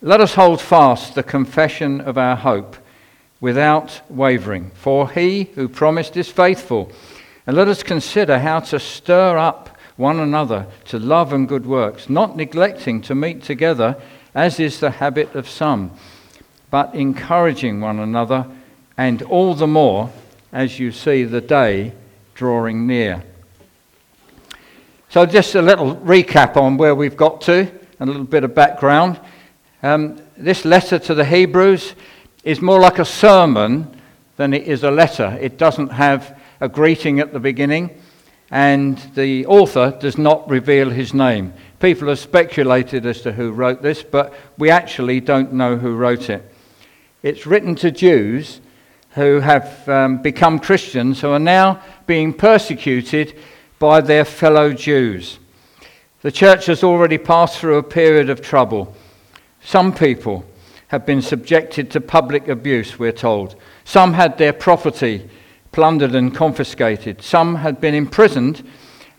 Let us hold fast the confession of our hope without wavering, for he who promised is faithful. And let us consider how to stir up one another to love and good works, not neglecting to meet together, as is the habit of some, but encouraging one another, and all the more as you see the day drawing near. So just a little recap on where we've got to, and a little bit of background. This letter to the Hebrews is more like a sermon than it is a letter. It doesn't have a greeting at the beginning, and the author does not reveal his name. People have speculated as to who wrote this, but we actually don't know who wrote it. It's written to Jews who have become Christians, who are now being persecuted by their fellow Jews. The church has already passed through a period of trouble. Some people have been subjected to public abuse, we're told. Some had their property plundered and confiscated. Some had been imprisoned,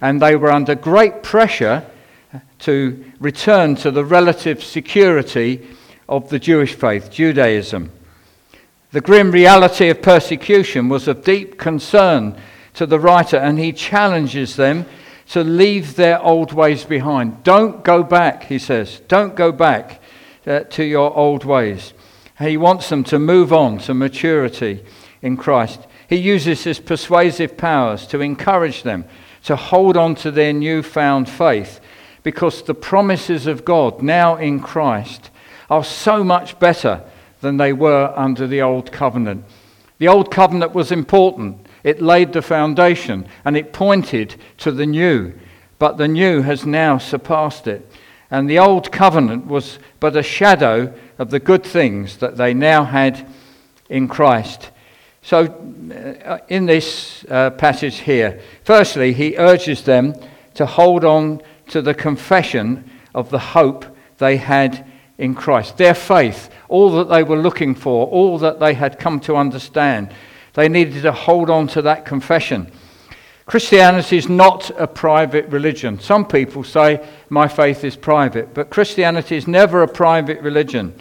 and they were under great pressure to return to the relative security of the Jewish faith, Judaism. The grim reality of persecution was of deep concern to the writer, and he challenges them to leave their old ways behind. Don't go back, he says. Don't go back to your old ways. He wants them to move on to maturity in Christ. He uses his persuasive powers to encourage them to hold on to their newfound faith, because the promises of God now in Christ are so much better than they were under the old covenant. The old covenant was important. It laid the foundation and it pointed to the new, but the new has now surpassed it. And the old covenant was but a shadow of the good things that they now had in Christ. So in this passage here, firstly, he urges them to hold on to the confession of the hope they had in Christ. Their faith, all that they were looking for, all that they had come to understand, they needed to hold on to that confession. Christianity is not a private religion. Some people say, my faith is private, but Christianity is never a private religion.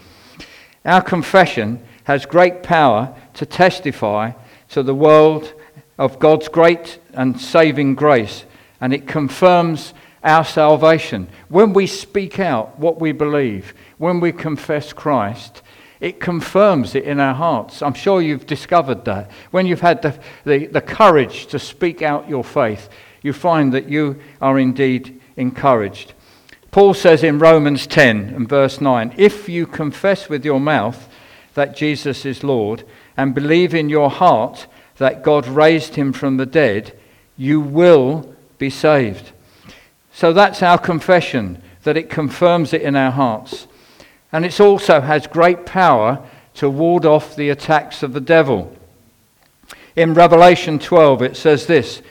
Our confession has great power to testify to the world of God's great and saving grace, and it confirms our salvation. When we speak out what we believe, when we confess Christ, it confirms it in our hearts. I'm sure you've discovered that. When you've had the courage to speak out your faith, you find that you are indeed encouraged. Paul says in Romans 10 and verse 9, if you confess with your mouth that Jesus is Lord and believe in your heart that God raised him from the dead, you will be saved. So that's our confession, that it confirms it in our hearts. And it also has great power to ward off the attacks of the devil. In Revelation 12 it says this,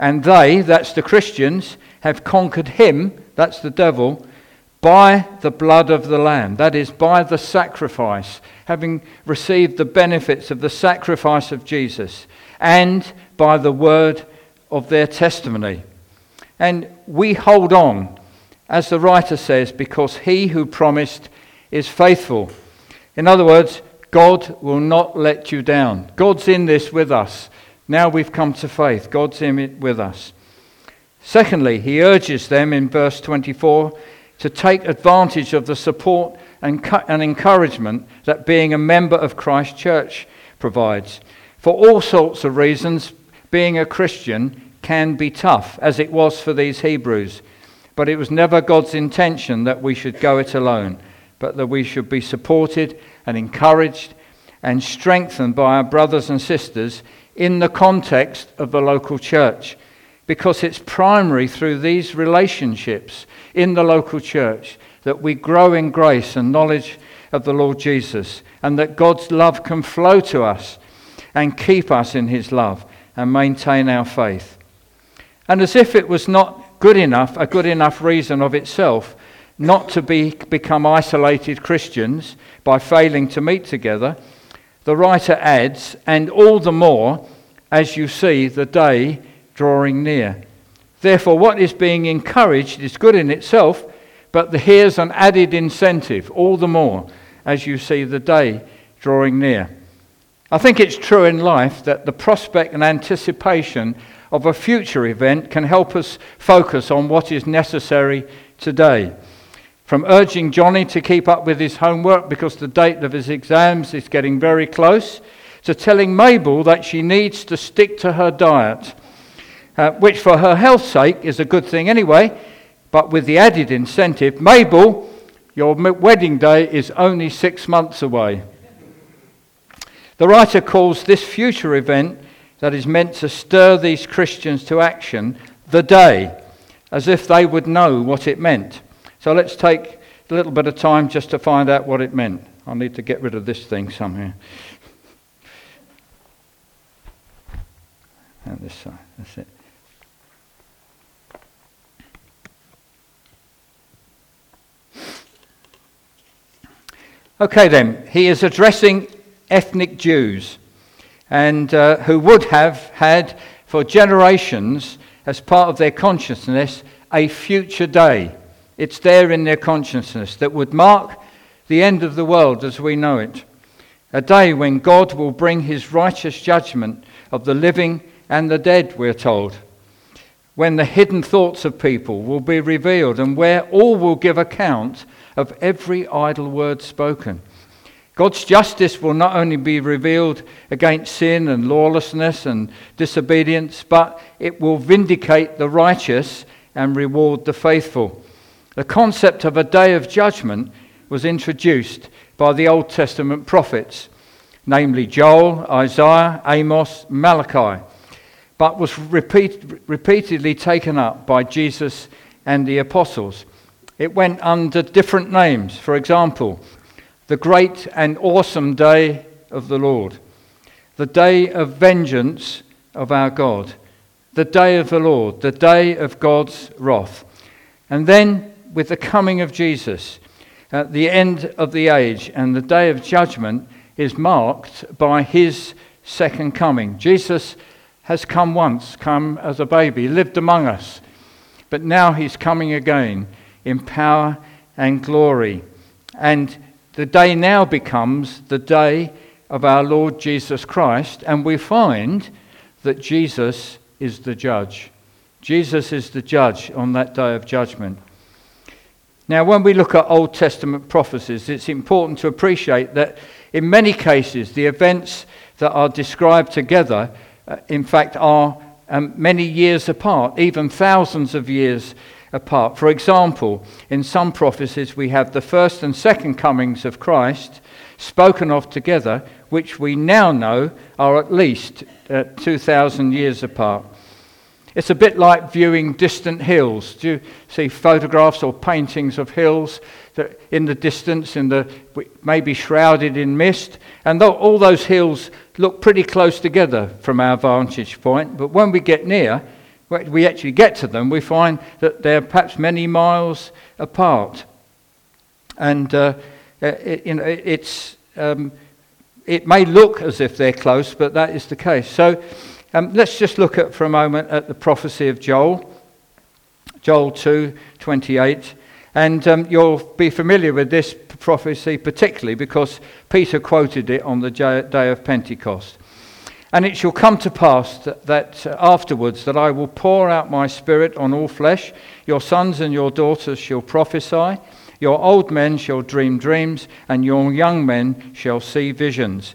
and they, that's the Christians, have conquered him, that's the devil, by the blood of the Lamb, that is, by the sacrifice, having received the benefits of the sacrifice of Jesus, and by the word of their testimony. And we hold on, as the writer says, because he who promised is faithful. In other words, God will not let you down. God's in this with us. Now we've come to faith. God's in it with us. Secondly, he urges them in verse 24 to take advantage of the support and encouragement that being a member of Christ's church provides. For all sorts of reasons, being a Christian can be tough, as it was for these Hebrews. But it was never God's intention that we should go it alone, but that we should be supported and encouraged and strengthened by our brothers and sisters in the context of the local church, because it's primary through these relationships in the local church that we grow in grace and knowledge of the Lord Jesus, and that God's love can flow to us and keep us in his love and maintain our faith. And as if it was not good enough, a good enough reason of itself, not to become isolated Christians by failing to meet together, the writer adds, and all the more as you see the day drawing near. Therefore, what is being encouraged is good in itself, but here's an added incentive, all the more as you see the day drawing near. I think it's true in life that the prospect and anticipation of a future event can help us focus on what is necessary today. From urging Johnny to keep up with his homework because the date of his exams is getting very close, to telling Mabel that she needs to stick to her diet, which for her health's sake is a good thing anyway, but with the added incentive, Mabel, your wedding day is only 6 months away. The writer calls this future event that is meant to stir these Christians to action, the day, as if they would know what it meant. So let's take a little bit of time just to find out what it meant. I need to get rid of this thing somehow. And this side, that's it. Okay then, he is addressing ethnic Jews, and who would have had for generations as part of their consciousness a future day. It's there in their consciousness that would mark the end of the world as we know it. A day when God will bring his righteous judgment of the living and the dead, we're told. When the hidden thoughts of people will be revealed and where all will give account of every idle word spoken. God's justice will not only be revealed against sin and lawlessness and disobedience, but it will vindicate the righteous and reward the faithful. The concept of a day of judgment was introduced by the Old Testament prophets, namely Joel, Isaiah, Amos, Malachi, but was repeatedly taken up by Jesus and the apostles. It went under different names. For example, the great and awesome day of the Lord, the day of vengeance of our God, the day of the Lord, the day of God's wrath. And then with the coming of Jesus, at the end of the age, and the day of judgment is marked by his second coming. Jesus has come once, come as a baby, lived among us, but now he's coming again in power and glory. And the day now becomes the day of our Lord Jesus Christ, and we find that Jesus is the judge. Jesus is the judge on that day of judgment. Now, when we look at Old Testament prophecies, it's important to appreciate that in many cases the events that are described together, in fact, are many years apart, even thousands of years apart. For example, in some prophecies we have the first and second comings of Christ spoken of together, which we now know are at least 2,000 years apart. It's a bit like viewing distant hills. Do you see photographs or paintings of hills that in the distance, maybe shrouded in mist? And all those hills look pretty close together from our vantage point, but when we get near, when we actually get to them, we find that they're perhaps many miles apart. And it may look as if they're close, but that is the case. So let's just look at for a moment at the prophecy of Joel, Joel 2:28. And you'll be familiar with this prophecy particularly because Peter quoted it on the day of Pentecost. And it shall come to pass that afterwards that I will pour out my spirit on all flesh. Your sons and your daughters shall prophesy. Your old men shall dream dreams, and your young men shall see visions.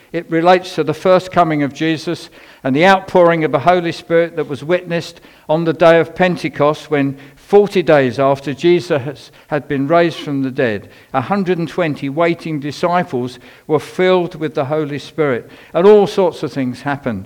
it relates to the first coming of Jesus and the outpouring of the Holy Spirit that was witnessed on the day of Pentecost, when 40 days after Jesus had been raised from the dead, 120 waiting disciples were filled with the Holy Spirit, and all sorts of things happened,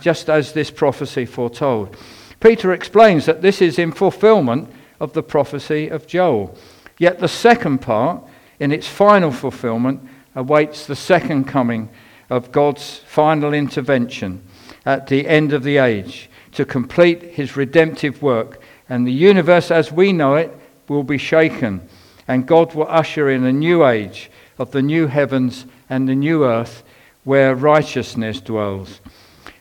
just as this prophecy foretold. Peter explains that this is in fulfillment of the prophecy of Joel. Yet the second part, in its final fulfillment, awaits the second coming of God's final intervention at the end of the age to complete his redemptive work, and the universe as we know it will be shaken, and God will usher in a new age of the new heavens and the new earth where righteousness dwells.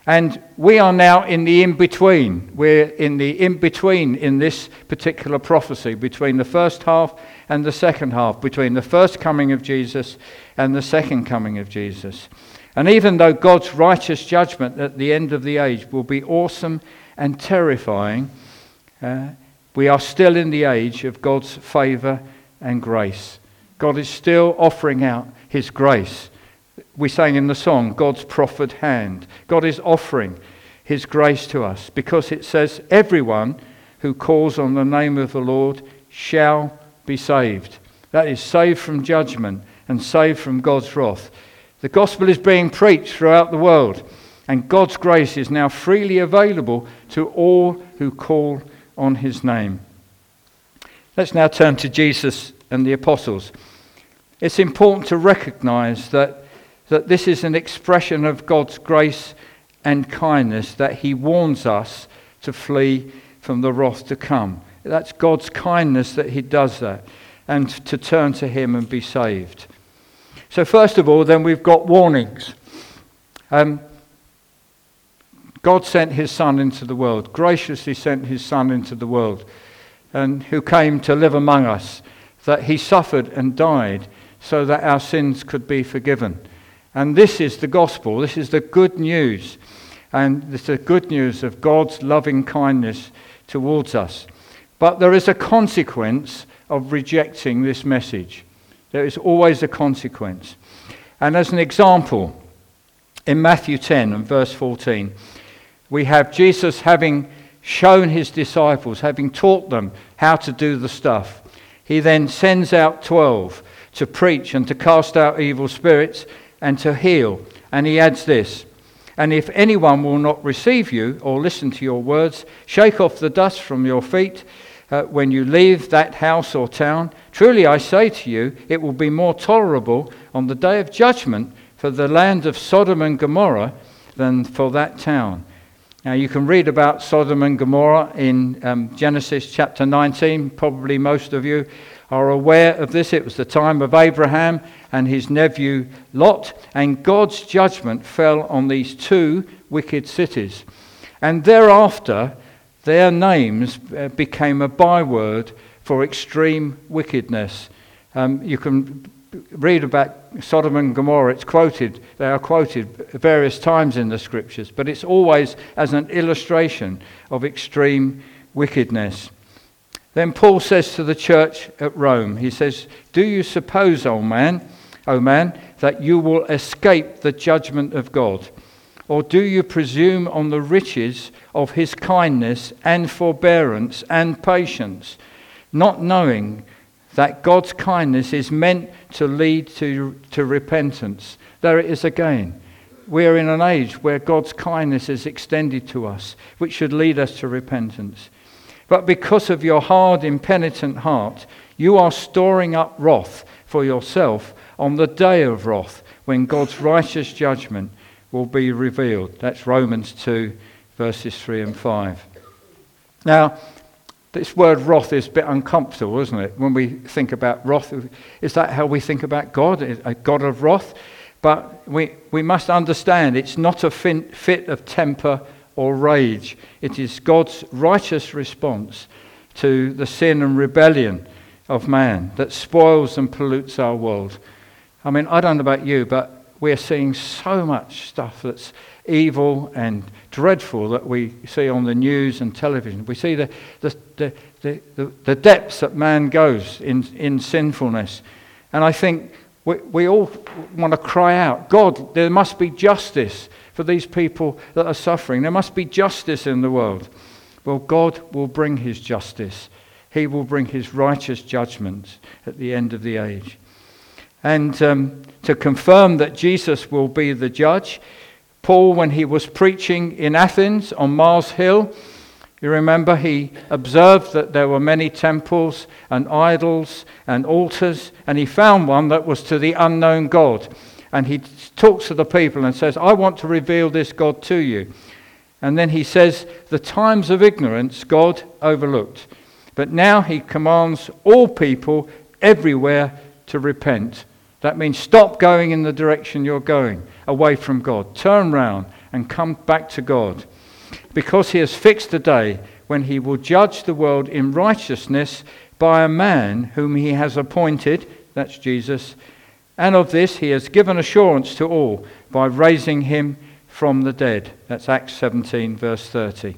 And we are now in the in-between. We're in the in-between in this particular prophecy, between the first half and the second half, between the first coming of Jesus and the second coming of Jesus. And even though God's righteous judgment at the end of the age will be awesome and terrifying, we are still in the age of God's favour and grace. God is still offering out his grace. We sang in the song, God's proffered hand. God is offering his grace to us because it says, everyone who calls on the name of the Lord shall be saved. That is, saved from judgment and saved from God's wrath. The gospel is being preached throughout the world, and God's grace is now freely available to all who call on his name. Let's now turn to Jesus and the apostles. It's important to recognize that this is an expression of God's grace and kindness, that he warns us to flee from the wrath to come. That's God's kindness that he does that, and to turn to him and be saved. So first of all, then, we've got warnings. God sent his Son into the world, graciously sent his Son into the world, and who came to live among us, that he suffered and died so that our sins could be forgiven. And this is the gospel, this is the good news, and it's the good news of God's loving kindness towards us. But there is a consequence of rejecting this message. There is always a consequence. And as an example, in Matthew 10 and verse 14, we have Jesus having shown his disciples, having taught them how to do the stuff. He then sends out 12 to preach and to cast out evil spirits and to heal. And he adds this, and if anyone will not receive you or listen to your words, shake off the dust from your feet when you leave that house or town. Truly I say to you, it will be more tolerable on the day of judgment for the land of Sodom and Gomorrah than for that town. Now you can read about Sodom and Gomorrah in Genesis chapter 19. Probably most of you are aware of this. It was the time of Abraham and his nephew Lot, and God's judgment fell on these two wicked cities. And thereafter, their names became a byword for extreme wickedness. You can read about Sodom and Gomorrah. It's quoted; they are quoted various times in the scriptures, but it's always as an illustration of extreme wickedness. Then Paul says to the church at Rome, he says, "Do you suppose, O man, that you will escape the judgment of God? Or do you presume on the riches of his kindness and forbearance and patience, not knowing that God's kindness is meant to lead to repentance?" There it is again. We're in an age where God's kindness is extended to us, which should lead us to repentance. But because of your hard, impenitent heart, you are storing up wrath for yourself on the day of wrath, when God's righteous judgment will be revealed. That's Romans 2, verses 3 and 5. Now, this word wrath is a bit uncomfortable, isn't it? When we think about wrath, is that how we think about God? A God of wrath? But we must understand it's not a fit of temper or rage. It is God's righteous response to the sin and rebellion of man that spoils and pollutes our world. I mean, I don't know about you, but we're seeing so much stuff that's evil and dreadful that we see on the news and television. We see the depths that man goes in sinfulness. And I think we all want to cry out, God, there must be justice for these people that are suffering. There must be justice in the world. Well, God will bring his justice. He will bring his righteous judgments at the end of the age. And to confirm that Jesus will be the judge, Paul, when he was preaching in Athens on Mars Hill, You remember he observed that there were many temples and idols and altars, and he found one that was to the unknown God. And he talks to the people and says, I want to reveal this God to you. And then he says, the times of ignorance God overlooked, but now he commands all people everywhere to repent. That means stop going in the direction you're going, away from God. Turn round and come back to God. Because he has fixed a day when he will judge the world in righteousness by a man whom he has appointed, that's Jesus, and of this he has given assurance to all by raising him from the dead. That's Acts 17 verse 30.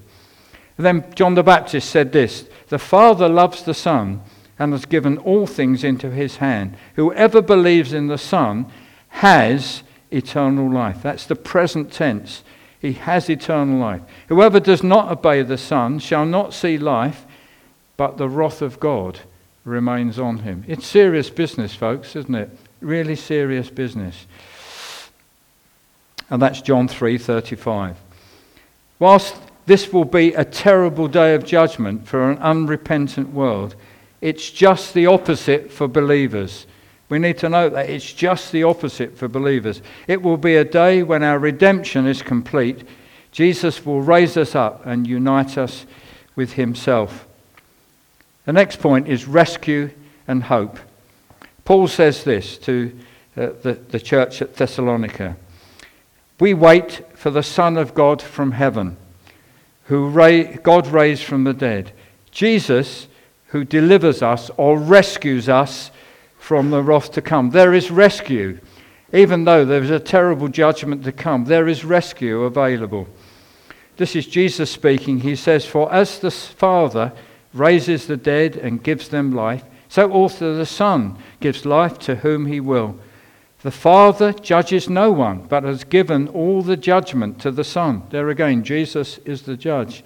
And then John the Baptist said this, the Father loves the Son and has given all things into his hand. Whoever believes in the Son has eternal life. That's the present tense. He has eternal life. Whoever does not obey the Son shall not see life, but the wrath of God remains on him. It's serious business, folks, isn't it? Really serious business. And that's John 3:35. Whilst this will be a terrible day of judgment for an unrepentant world, it's just the opposite for believers. We need to know that it's just the opposite for believers. It will be a day when our redemption is complete. Jesus will raise us up and unite us with himself. The next point is rescue and hope. Paul says this to the church at Thessalonica. We wait for the Son of God from heaven, who God raised from the dead. Jesus, who delivers us or rescues us from the wrath to come. There is rescue. Even though there is a terrible judgment to come, there is rescue available. This is Jesus speaking. He says, for as the Father raises the dead and gives them life, so also the Son gives life to whom he will. The Father judges no one, but has given all the judgment to the Son. There again, Jesus is the judge.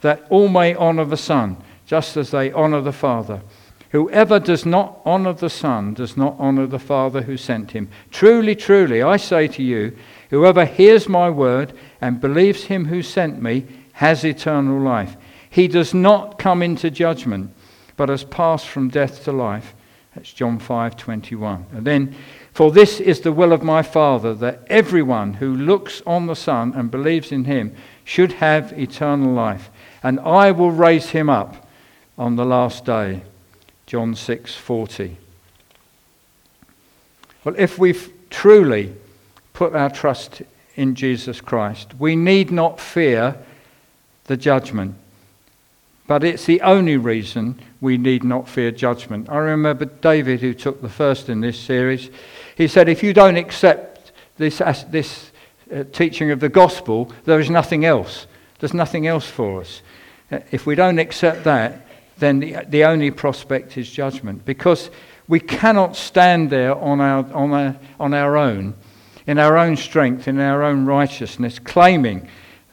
That all may honour the Son, just as they honour the Father. Whoever does not honour the Son does not honour the Father who sent him. Truly, truly, I say to you, whoever hears my word and believes him who sent me has eternal life. He does not come into judgment, but has passed from death to life. That's John 5:21. And then, for this is the will of my Father, that everyone who looks on the Son and believes in him should have eternal life, and I will raise him up on the last day. John 6:40. Well, if we've truly put our trust in Jesus Christ, we need not fear the judgment. But it's the only reason we need not fear judgment. I remember David, who took the first in this series, he said, if you don't accept this teaching of the gospel, there is nothing else. There's nothing else for us. If we don't accept that, then the only prospect is judgment. Because we cannot stand there on our own, in our own strength, in our own righteousness, claiming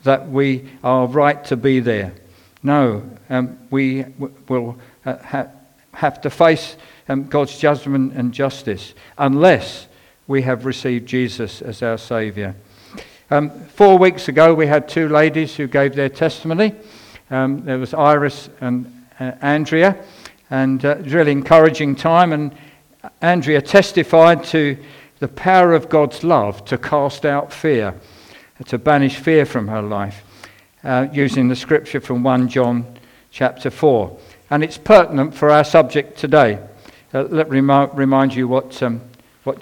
that we are right to be there. No, we will have to face God's judgment and justice unless we have received Jesus as our Saviour. 4 weeks ago we had two ladies who gave their testimony. There was Iris and Andrea, and it was a really encouraging time, and Andrea testified to the power of God's love to cast out fear, to banish fear from her life. Using the scripture from 1 John chapter 4. And it's pertinent for our subject today. Let me remind you what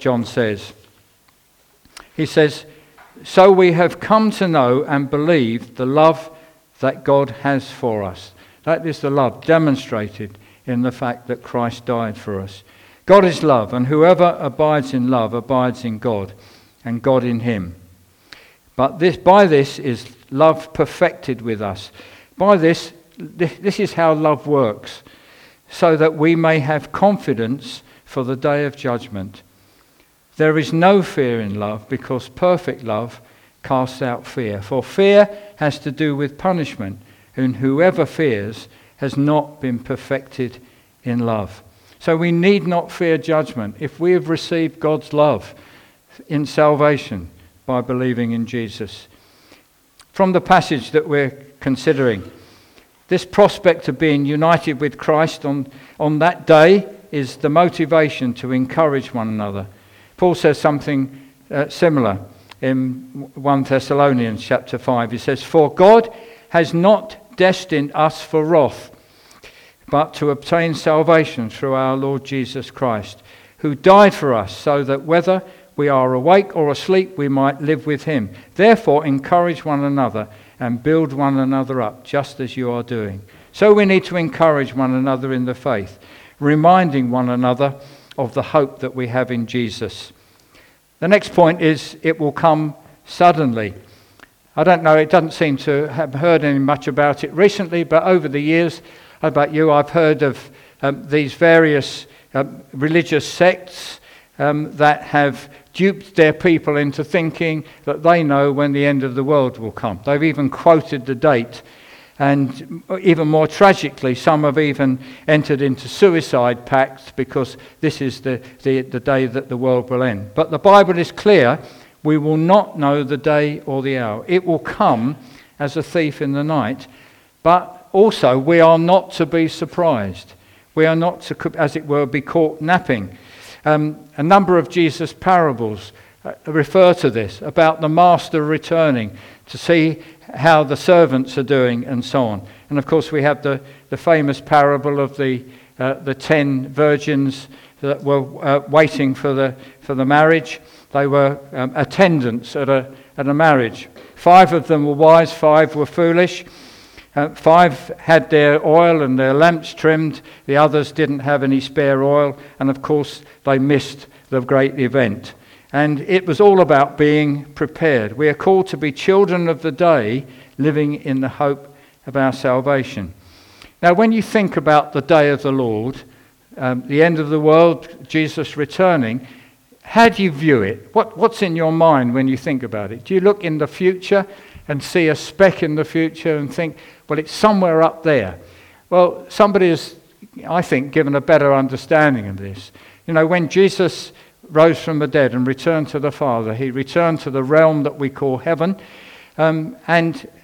John says. He says, so we have come to know and believe the love that God has for us. That is the love demonstrated in the fact that Christ died for us. God is love, and whoever abides in love abides in God, and God in him. But by this is love perfected with us. By this is how love works, so that we may have confidence for the day of judgment. There is no fear in love, because perfect love casts out fear. For fear has to do with punishment, and whoever fears has not been perfected in love. So we need not fear judgment if we have received God's love in salvation by believing in Jesus. From the passage that we're considering, This prospect of being united with Christ on that day is the motivation to encourage one another. Paul says something similar in 1 Thessalonians chapter 5. He says, "For God has not destined us for wrath, but to obtain salvation through our Lord Jesus Christ, who died for us, so that whether we are awake or asleep, we might live with him. Therefore, encourage one another and build one another up, just as you are doing." So we need to encourage one another in the faith, reminding one another of the hope that we have in Jesus. The next point is, it will come suddenly. I don't know, it doesn't seem to have heard any much about it recently, but over the years, how about you, I've heard of these various religious sects that have duped their people into thinking that they know when the end of the world will come. They've even quoted the date. And even more tragically, some have even entered into suicide pacts because this is the day that the world will end. But the Bible is clear, we will not know the day or the hour. It will come as a thief in the night, but also we are not to be surprised. We are not to, as it were, be caught napping. A number of Jesus' parables refer to this, about the master returning to see how the servants are doing and so on. And of course we have the famous parable of the 10 virgins that were waiting for the marriage. They were attendants at a marriage. 5 of them were wise, 5 were foolish. 5 had their oil and their lamps trimmed. The others didn't have any spare oil, and of course they missed the great event. And it was all about being prepared. We are called to be children of the day, living in the hope of our salvation. Now, when you think about the day of the Lord, the end of the world, Jesus returning, how do you view it? What's in your mind when you think about it? Do you look in the future and see a speck in the future and think, well, it's somewhere up there? Well, somebody has, I think, given a better understanding of this. You know, when Jesus rose from the dead and returned to the Father, he returned to the realm that we call heaven. And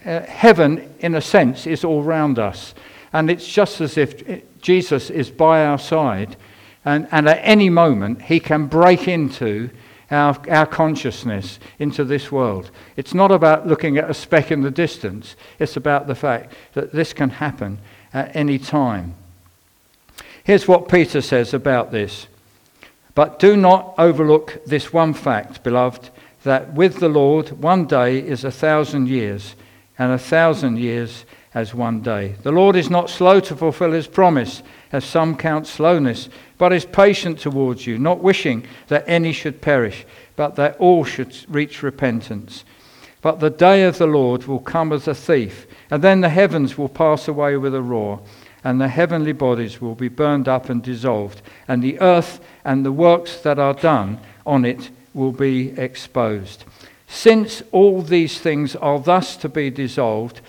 heaven, in a sense, is all round us. And it's just as if Jesus is by our side, and at any moment he can break into our consciousness, into this world. It's not about looking at a speck in the distance. It's about the fact that this can happen at any time. Here's what Peter says about this. "But do not overlook this one fact, beloved, that with the Lord 1 day is 1,000 years, and 1,000 years as 1 day. The Lord is not slow to fulfill his promise, as some count slowness, but is patient towards you, not wishing that any should perish, but that all should reach repentance. But the day of the Lord will come as a thief, and then the heavens will pass away with a roar, and the heavenly bodies will be burned up and dissolved, and the earth and the works that are done on it will be exposed. Since all these things are thus to be dissolved,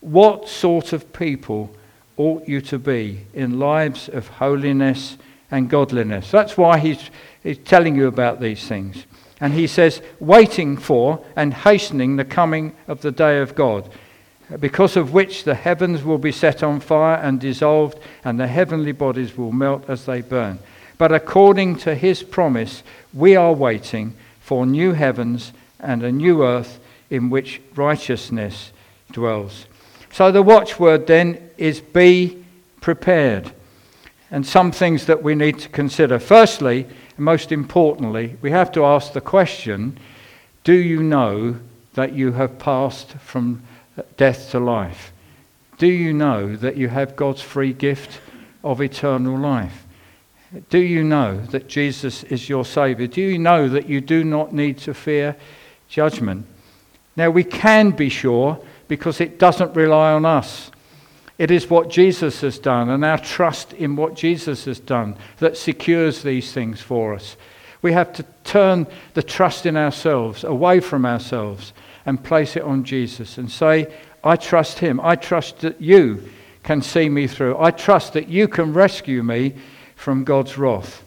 what sort of people ought you to be in lives of holiness and godliness?" That's why he's telling you about these things. And he says, waiting for and hastening the coming of the day of God, because of which the heavens will be set on fire and dissolved, and the heavenly bodies will melt as they burn. But according to his promise, we are waiting for new heavens and a new earth in which righteousness dwells. So the watchword then is, be prepared. And some things that we need to consider. Firstly, and most importantly, we have to ask the question, do you know that you have passed from death to life? Do you know that you have God's free gift of eternal life? Do you know that Jesus is your Saviour? Do you know that you do not need to fear judgment? Now, we can be sure because it doesn't rely on us. It is what Jesus has done and our trust in what Jesus has done that secures these things for us. We have to turn the trust in ourselves away from ourselves and place it on Jesus and say, I trust him. I trust that you can see me through. I trust that you can rescue me from God's wrath.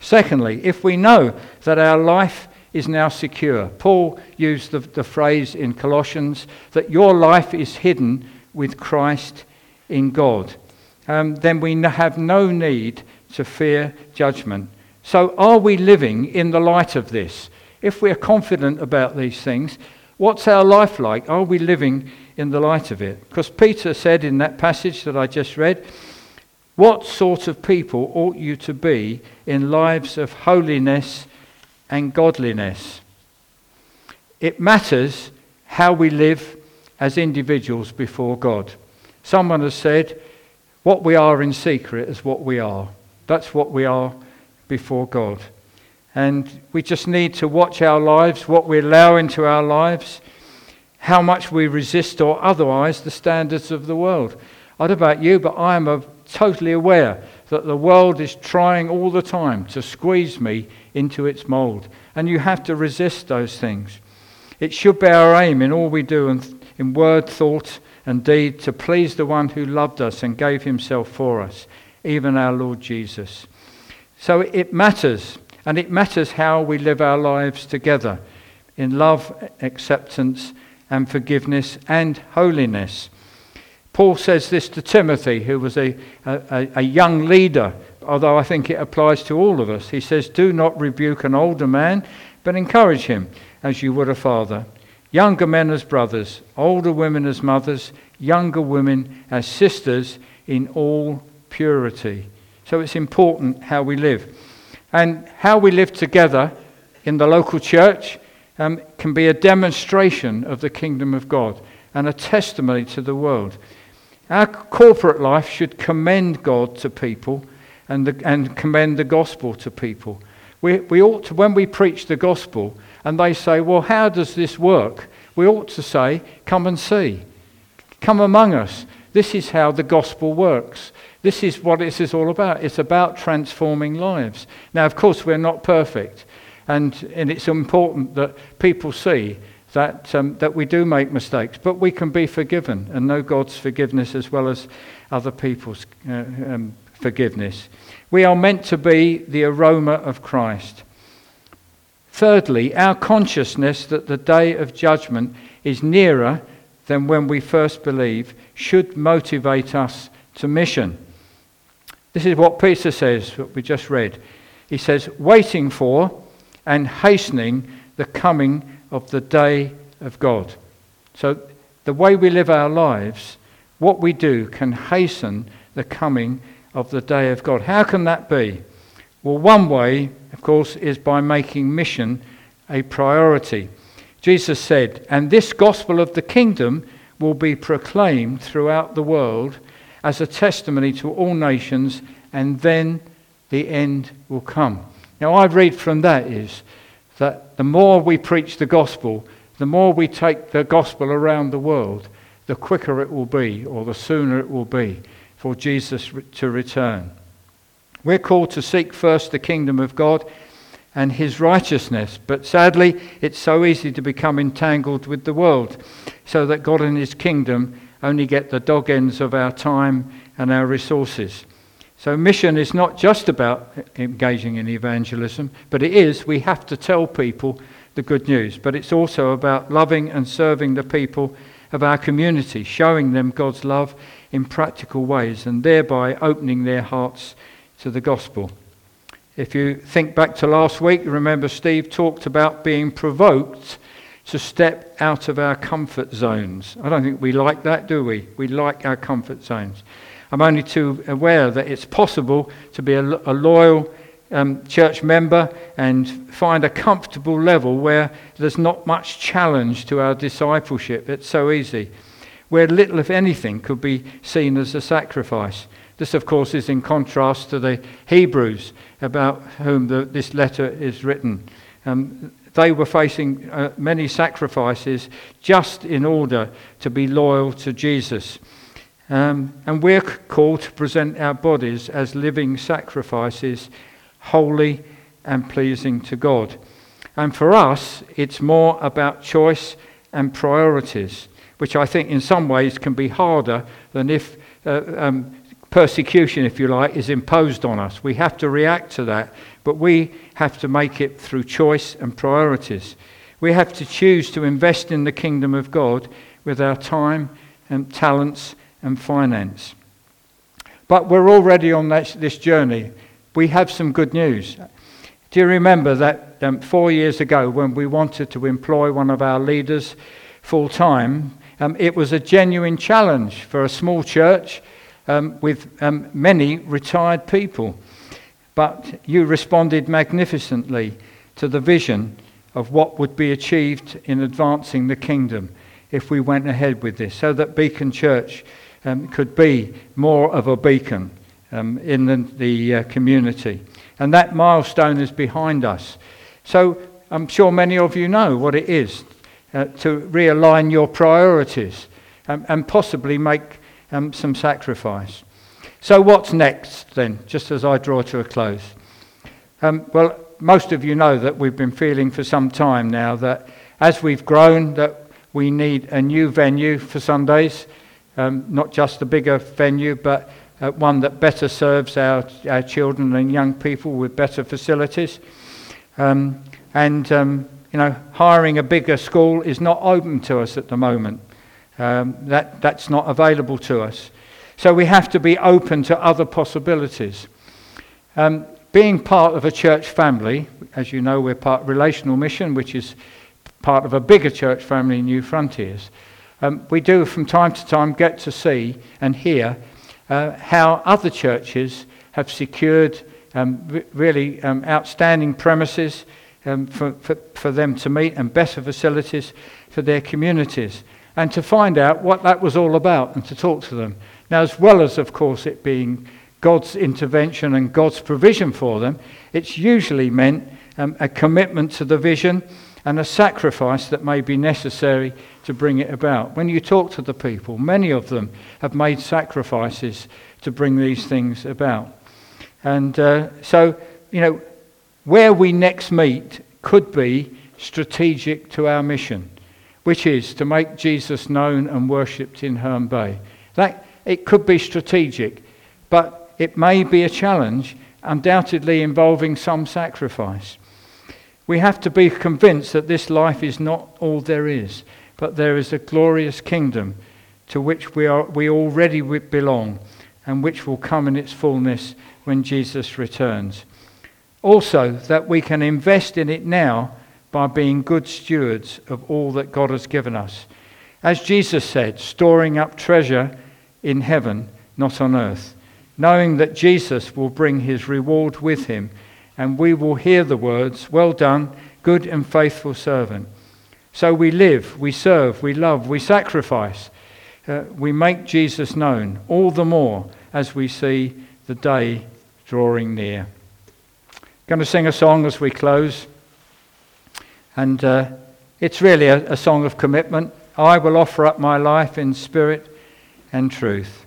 Secondly, if we know that our life is now secure, Paul used the phrase in Colossians that your life is hidden with Christ in God, then we have no need to fear judgment. So are we living in the light of this? If we're confident about these things, what's our life like? Are we living in the light of it? Because Peter said in that passage that I just read, what sort of people ought you to be in lives of holiness and godliness? It matters how we live as individuals before God. Someone has said, what we are in secret is what we are. That's what we are before God. And we just need to watch our lives, what we allow into our lives, how much we resist or otherwise the standards of the world. I don't know about you, but I am totally aware that the world is trying all the time to squeeze me into its mould. And you have to resist those things. It should be our aim in all we do, and in word, thought and deed, to please the one who loved us and gave himself for us, even our Lord Jesus. So it matters, and it matters how we live our lives together in love, acceptance and forgiveness and holiness. Paul says this to Timothy, who was a young leader, although I think it applies to all of us. He says, do not rebuke an older man, but encourage him as you would a father. Younger men as brothers, older women as mothers, younger women as sisters in all purity. So it's important how we live. And how we live together in the local church can be a demonstration of the kingdom of God and a testimony to the world. Our corporate life should commend God to people and commend the gospel to people. We ought to, when we preach the gospel and they say, well, how does this work? We ought to say, come and see. Come among us. This is how the gospel works. This is what it is all about. It's about transforming lives. Now, of course, we're not perfect. And it's important that people see that we do make mistakes, but we can be forgiven and know God's forgiveness as well as other people's forgiveness. We are meant to be the aroma of Christ. Thirdly, our consciousness that the day of judgment is nearer than when we first believe should motivate us to mission. This is what Peter says, what we just read. He says, waiting for and hastening the coming of the day of God. So the way we live our lives, what we do, can hasten the coming of the day of God. How can that be? Well, one way, of course, is by making mission a priority. Jesus said, and this gospel of the kingdom will be proclaimed throughout the world as a testimony to all nations, and then the end will come. Now, I read from that is that the more we preach the gospel, the more we take the gospel around the world, the quicker it will be, or the sooner it will be, for Jesus to return. We're called to seek first the kingdom of God and his righteousness, but sadly it's so easy to become entangled with the world, so that God and his kingdom only get the dog ends of our time and our resources. So mission is not just about engaging in evangelism, but it is, we have to tell people the good news. But it's also about loving and serving the people of our community, showing them God's love in practical ways and thereby opening their hearts to the gospel. If you think back to last week, remember Steve talked about being provoked to step out of our comfort zones. I don't think we like that, do we? We like our comfort zones. I'm only too aware that it's possible to be a loyal church member and find a comfortable level where there's not much challenge to our discipleship. It's so easy. Where little, if anything, could be seen as a sacrifice. This, of course, is in contrast to the Hebrews about whom this letter is written. They were facing many sacrifices just in order to be loyal to Jesus. And we're called to present our bodies as living sacrifices, holy and pleasing to God. And for us, it's more about choice and priorities, which I think in some ways can be harder than if persecution, if you like, is imposed on us. We have to react to that, but we have to make it through choice and priorities. We have to choose to invest in the kingdom of God with our time and talents and finance. But we're already on this journey. We have some good news. Do you remember that 4 years ago when we wanted to employ one of our leaders full time, it was a genuine challenge for a small church with many retired people. But you responded magnificently to the vision of what would be achieved in advancing the kingdom if we went ahead with this, so that Beacon Church could be more of a beacon in the community. And that milestone is behind us. So I'm sure many of you know what it is to realign your priorities and possibly make some sacrifice. So what's next then, just as I draw to a close? Well, most of you know that we've been feeling for some time now that as we've grown that we need a new venue for Sundays, not just a bigger venue, but one that better serves our children and young people with better facilities. You know, hiring a bigger school is not open to us at the moment. That's not available to us. So we have to be open to other possibilities. Being part of a church family, as you know, we're part of Relational Mission, which is part of a bigger church family, New Frontiers. We do from time to time get to see and hear how other churches have secured really outstanding premises for them to meet and better facilities for their communities, and to find out what that was all about and to talk to them. Now, as well as, of course, it being God's intervention and God's provision for them, it's usually meant a commitment to the vision and a sacrifice that may be necessary to bring it about. When you talk to the people, many of them have made sacrifices to bring these things about. And so, you know, where we next meet could be strategic to our mission, which is to make Jesus known and worshipped in Herne Bay. It could be strategic, but it may be a challenge, undoubtedly involving some sacrifice. We have to be convinced that this life is not all there is, but there is a glorious kingdom to which we already belong, and which will come in its fullness when Jesus returns. Also, that we can invest in it now by being good stewards of all that God has given us. As Jesus said, storing up treasure in heaven, not on earth, knowing that Jesus will bring his reward with him, and we will hear the words, "Well done, good and faithful servant." So we live, we serve, we love, we sacrifice. We make Jesus known, all the more as we see the day drawing near. Going to sing a song as we close. And it's really a song of commitment. I will offer up my life in spirit and truth.